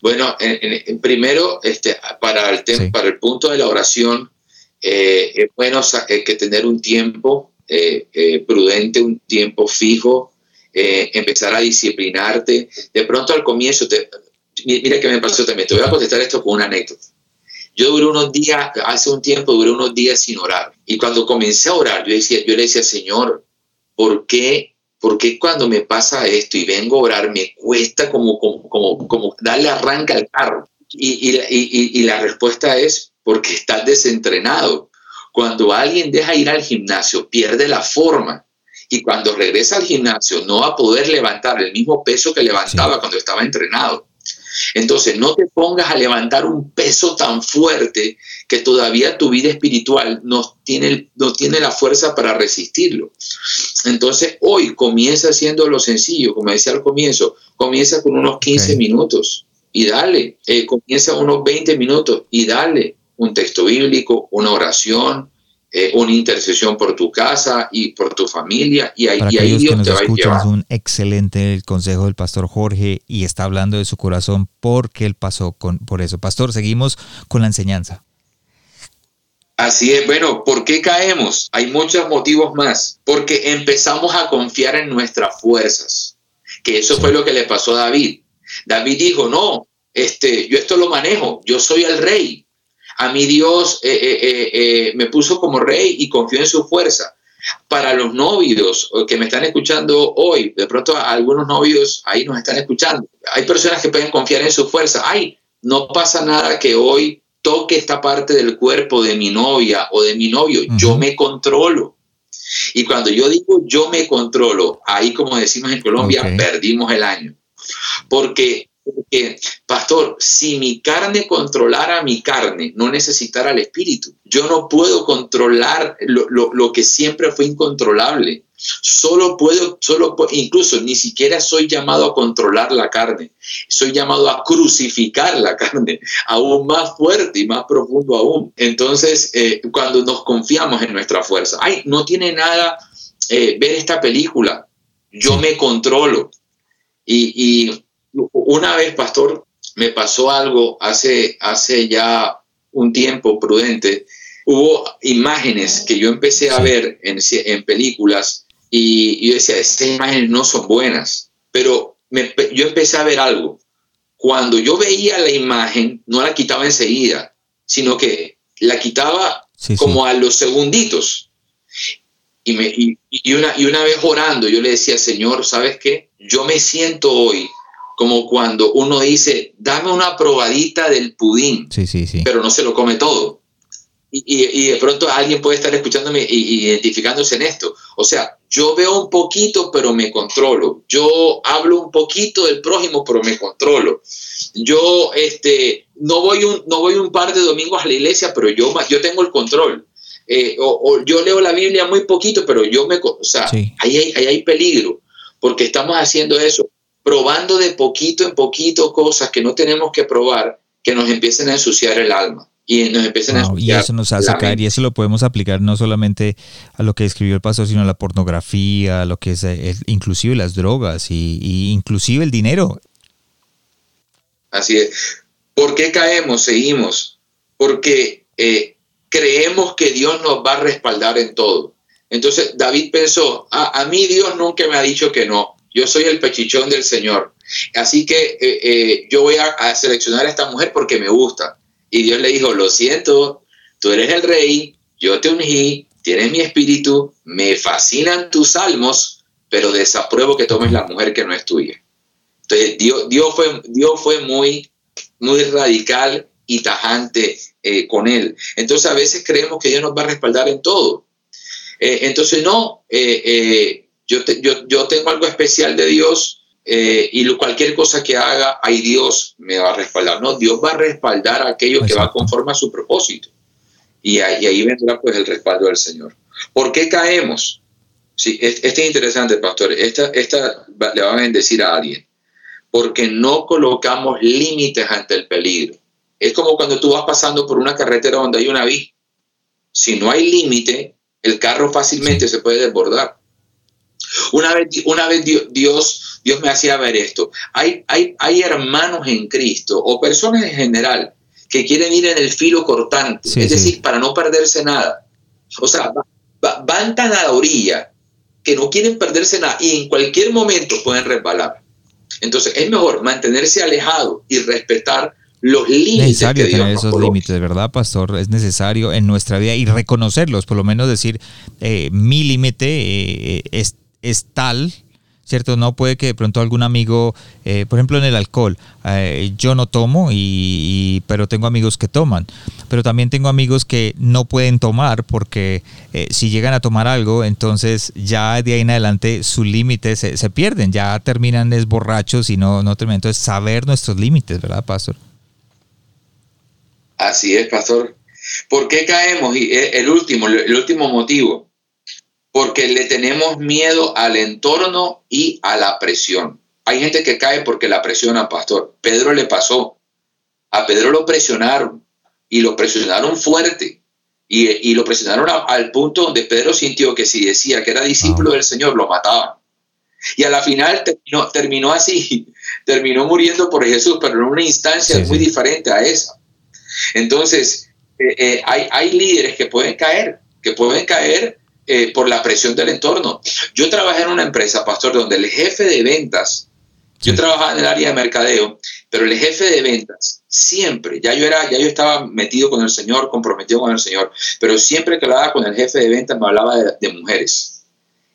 Bueno, en, en, primero, este, para, el tem- sí. para el punto de la oración, eh, es bueno hay que tener un tiempo eh, eh, prudente, un tiempo fijo, Eh, empezar a disciplinarte. De pronto al comienzo, te, mira que me pasó también, te voy a contestar esto con una anécdota. Yo duré unos días, hace un tiempo duré unos días sin orar, y cuando comencé a orar, yo, decía, yo le decía, Señor, ¿por qué, ¿por qué cuando me pasa esto y vengo a orar me cuesta como, como, como, como darle arranque al carro? Y, y, y, y la respuesta es, porque estás desentrenado. Cuando alguien deja ir al gimnasio, pierde la forma. Y cuando regresa al gimnasio no va a poder levantar el mismo peso que levantaba sí. cuando estaba entrenado. Entonces no te pongas a levantar un peso tan fuerte que todavía tu vida espiritual no tiene, no tiene la fuerza para resistirlo. Entonces hoy comienza haciendo lo sencillo, como decía al comienzo, comienza con unos quince okay. minutos y dale, eh, comienza unos veinte minutos y dale un texto bíblico, una oración, Eh, una intercesión por tu casa y por tu familia, y ahí, para y ahí Dios que nos te va a llevar. Es un excelente consejo del pastor Jorge, y está hablando de su corazón porque él pasó con, por eso. Pastor, seguimos con la enseñanza. Así es, bueno, ¿por qué caemos? Hay muchos motivos más. Porque empezamos a confiar en nuestras fuerzas, que eso sí. fue lo que le pasó a David. David dijo, no, este, yo esto lo manejo, yo soy el rey. A mí Dios eh, eh, eh, me puso como rey y confío en su fuerza. Para los novios que me están escuchando hoy, de pronto algunos novios ahí nos están escuchando. Hay personas que pueden confiar en su fuerza. Ay, no pasa nada que hoy toque esta parte del cuerpo de mi novia o de mi novio, uh-huh. yo me controlo. Y cuando yo digo yo me controlo, ahí, como decimos en Colombia, okay. perdimos el año. Porque, porque, pastor, si mi carne controlara mi carne, no necesitara el espíritu. Yo no puedo controlar lo, lo, lo que siempre fue incontrolable. Solo puedo, solo puedo, incluso ni siquiera soy llamado a controlar la carne. Soy llamado a crucificar la carne, aún más fuerte y más profundo aún. Entonces, eh, cuando nos confiamos en nuestra fuerza, ay, no tiene nada eh, ver esta película. Yo me controlo. Y, y una vez, pastor, me pasó algo hace, hace ya un tiempo prudente. Hubo imágenes que yo empecé a ver en, en películas. Y yo decía, estas imágenes no son buenas, pero me, yo empecé a ver algo. Cuando yo veía la imagen, no la quitaba enseguida, sino que la quitaba sí, como sí. a los segunditos. Y, me, y, y, una, y una vez orando, yo le decía, Señor, ¿sabes qué? Yo me siento hoy como cuando uno dice, dame una probadita del pudín, sí, sí, sí. pero no se lo come todo. Y, y, y de pronto alguien puede estar escuchándome y identificándose en esto. O sea, yo veo un poquito, pero me controlo. Yo hablo un poquito del prójimo, pero me controlo. Yo este, no, voy un, no voy un par de domingos a la iglesia, pero yo, yo tengo el control. Eh, o, o yo leo la Biblia muy poquito, pero yo me... O sea, sí. ahí, hay, ahí hay peligro, porque estamos haciendo eso, probando de poquito en poquito cosas que no tenemos que probar, que nos empiecen a ensuciar el alma. Y nos empiezan wow, a y eso nos hace caer mente. Y eso lo podemos aplicar no solamente a lo que describió el pastor, sino a la pornografía, a lo que es el, inclusive las drogas y, y inclusive el dinero. Así es. ¿Por qué caemos? Seguimos. Porque eh, creemos que Dios nos va a respaldar en todo. Entonces David pensó, a, a mí Dios nunca me ha dicho que no. Yo soy el pechichón del Señor. Así que eh, eh, yo voy a, a seleccionar a esta mujer porque me gusta. Y Dios le dijo, lo siento, tú eres el rey, yo te ungí, tienes mi espíritu, me fascinan tus salmos, pero desapruebo que tomes la mujer que no es tuya. Entonces Dios, Dios fue, Dios fue muy, muy radical y tajante eh, con él. Entonces a veces creemos que Dios nos va a respaldar en todo. Eh, entonces no, eh, eh, yo, te, yo, yo tengo algo especial de Dios. Eh, y lo, cualquier cosa que haga, ahí Dios me va a respaldar. No, Dios va a respaldar a aquello Exacto. que va conforme a su propósito. Y ahí, y ahí vendrá pues el respaldo del Señor. ¿Por qué caemos? Sí, este es interesante, pastor. Esta, esta le va a bendecir a alguien. Porque no colocamos límites ante el peligro. Es como cuando tú vas pasando por una carretera donde hay una vía. Si no hay límite, el carro fácilmente se puede desbordar. Una vez, una vez Dios, Dios me hacía ver esto. Hay, hay, hay hermanos en Cristo o personas en general que quieren ir en el filo cortante, sí, es decir, sí. para no perderse nada. O sea, va, va, van tan a la orilla que no quieren perderse nada y en cualquier momento pueden resbalar. Entonces es mejor mantenerse alejado y respetar los límites. Es necesario que Dios tener esos límites, ¿verdad, pastor? Es necesario en nuestra vida y reconocerlos, por lo menos decir, eh, mi límite eh, es es tal, ¿cierto? No puede que de pronto algún amigo, eh, por ejemplo en el alcohol, eh, yo no tomo, y, y, pero tengo amigos que toman, pero también tengo amigos que no pueden tomar porque eh, si llegan a tomar algo, entonces ya de ahí en adelante sus límites se, se pierden, ya terminan es borrachos y no, no terminan. Entonces saber nuestros límites, ¿verdad, pastor? Así es, pastor. ¿Por qué caemos? Y el último, el último motivo. Porque le tenemos miedo al entorno y a la presión. Hay gente que cae porque la presiona, pastor. Pedro le pasó. A Pedro lo presionaron y lo presionaron fuerte y, y lo presionaron a, al punto donde Pedro sintió que si decía que era discípulo del Señor, lo mataban. Y a la final terminó, terminó así, terminó muriendo por Jesús, pero en una instancia sí, sí. muy diferente a esa. Entonces, eh, eh, hay, hay líderes que pueden caer, que pueden caer Eh, por la presión del entorno. Yo trabajé en una empresa, pastor, donde el jefe de ventas, yo trabajaba en el área de mercadeo, pero el jefe de ventas siempre, ya yo era, ya yo estaba metido con el Señor, comprometido con el Señor, pero siempre que hablaba con el jefe de ventas me hablaba de, de mujeres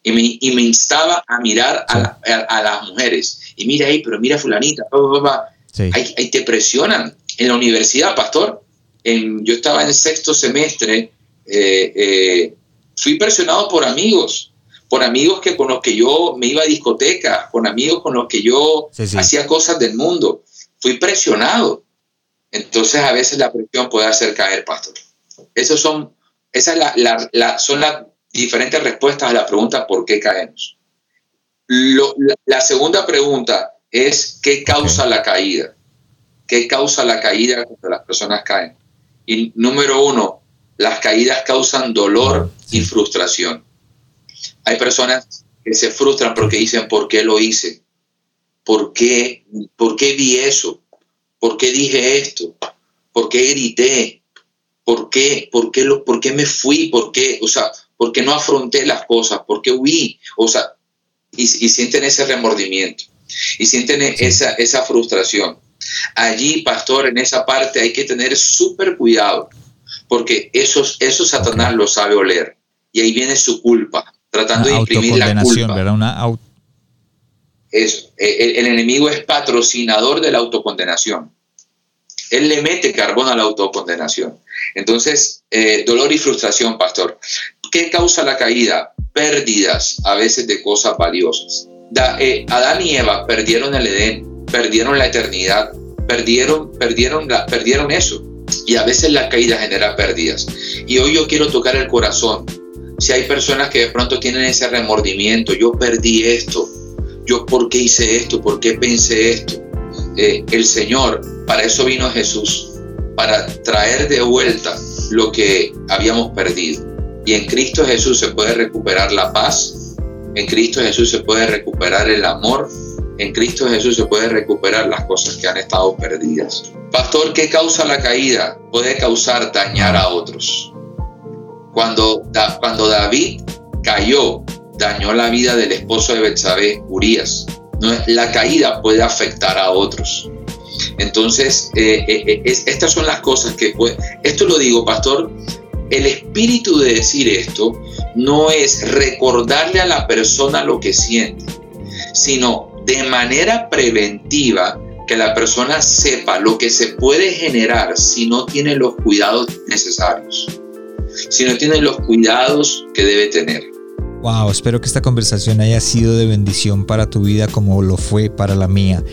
y me, y me instaba a mirar a, la, a, a las mujeres. Y mira ahí, pero mira fulanita, pa, pa, pa. Sí. Ahí, ahí te presionan en la universidad, pastor. en, yo estaba en el sexto semestre, eh, eh, fui presionado por amigos, por amigos que con los que yo me iba a discotecas, con amigos con los que yo sí, sí. hacía cosas del mundo. Fui presionado. Entonces a veces la presión puede hacer caer, pastor. Esos son, esas la, la, la, son las diferentes respuestas a la pregunta ¿por qué caemos? Lo, la, la segunda pregunta es ¿qué causa la caída? ¿Qué causa la caída cuando las personas caen? Y número uno, las caídas causan dolor y frustración. Hay personas que se frustran porque dicen ¿por qué lo hice? ¿Por qué, por qué vi eso? ¿Por qué dije esto? ¿Por qué grité? ¿Por qué? ¿Por qué, lo, por qué me fui? ¿Por qué? O sea, ¿por qué no afronté las cosas? ¿Por qué huí? O sea, y, y sienten ese remordimiento. Y sienten esa, esa frustración. Allí, pastor, en esa parte hay que tener súper cuidado. Porque eso, eso Satanás lo sabe oler. Y ahí viene su culpa. Tratando de imprimir la culpa. ¿Verdad? Una auto... Eso. El, el enemigo es patrocinador de la autocondenación. Él le mete carbón a la autocondenación. Entonces, eh, dolor y frustración, pastor. ¿Qué causa la caída? Pérdidas, a veces, de cosas valiosas. Da, eh, Adán y Eva perdieron el Edén, perdieron la eternidad, perdieron, perdieron, la, perdieron eso. Y a veces la caída genera pérdidas. Y hoy yo quiero tocar el corazón. Si hay personas que de pronto tienen ese remordimiento, yo perdí esto, yo por qué hice esto, por qué pensé esto. Eh, el Señor, para eso vino Jesús, para traer de vuelta lo que habíamos perdido. Y en Cristo Jesús se puede recuperar la paz, en Cristo Jesús se puede recuperar el amor, en Cristo Jesús se puede recuperar las cosas que han estado perdidas. Pastor, ¿qué causa la caída? Puede causar dañar a otros. Cuando, da, cuando David cayó, dañó la vida del esposo de Betsabé, Urias. La caída puede afectar a otros. Entonces, eh, eh, es, estas son las cosas que puede, esto lo digo, pastor, el espíritu de decir esto no es recordarle a la persona lo que siente, sino de manera preventiva que la persona sepa lo que se puede generar si no tiene los cuidados necesarios, si no tiene los cuidados que debe tener. Wow, espero que esta conversación haya sido de bendición para tu vida como lo fue para la mía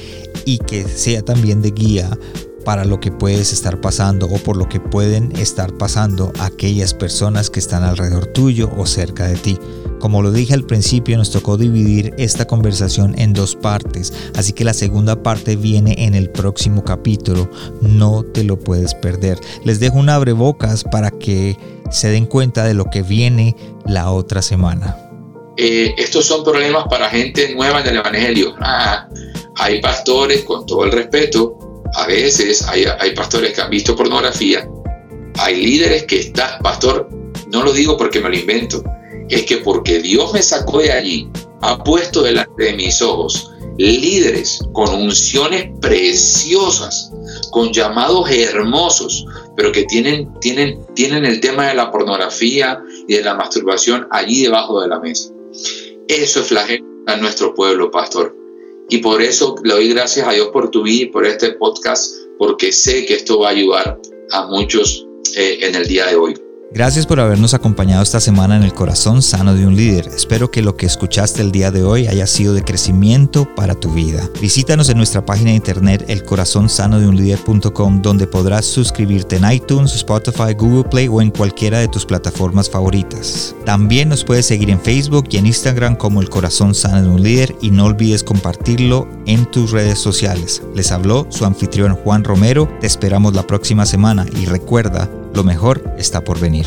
y que sea también de guía para lo que puedes estar pasando o por lo que pueden estar pasando aquellas personas que están alrededor tuyo o cerca de ti. Como lo dije al principio, nos tocó dividir esta conversación en dos partes, así que la segunda parte viene en el próximo capítulo. No te lo puedes perder. Les dejo un abrebocas para que se den cuenta de lo que viene la otra semana. Eh, estos son problemas para gente nueva en el evangelio. Ah, hay pastores, con todo el respeto, a veces hay, hay pastores que han visto pornografía, hay líderes que están, pastor, no lo digo porque me lo invento, es que porque Dios me sacó de allí, ha puesto delante de mis ojos líderes con unciones preciosas, con llamados hermosos, pero que tienen, tienen, tienen el tema de la pornografía y de la masturbación allí debajo de la mesa. Eso es flagelo a nuestro pueblo, pastor. Y por eso le doy gracias a Dios por tu vida y por este podcast, porque sé que esto va a ayudar a muchos eh, en el día de hoy. Gracias por habernos acompañado esta semana en El Corazón Sano de un Líder. Espero que lo que escuchaste el día de hoy haya sido de crecimiento para tu vida. Visítanos en nuestra página de internet el corazón sano de un líder punto com, donde podrás suscribirte en iTunes, Spotify, Google Play o en cualquiera de tus plataformas favoritas. También nos puedes seguir en Facebook y en Instagram como El Corazón Sano de un Líder y no olvides compartirlo en tus redes sociales. Les habló su anfitrión Juan Romero. Te esperamos la próxima semana y recuerda, lo mejor está por venir.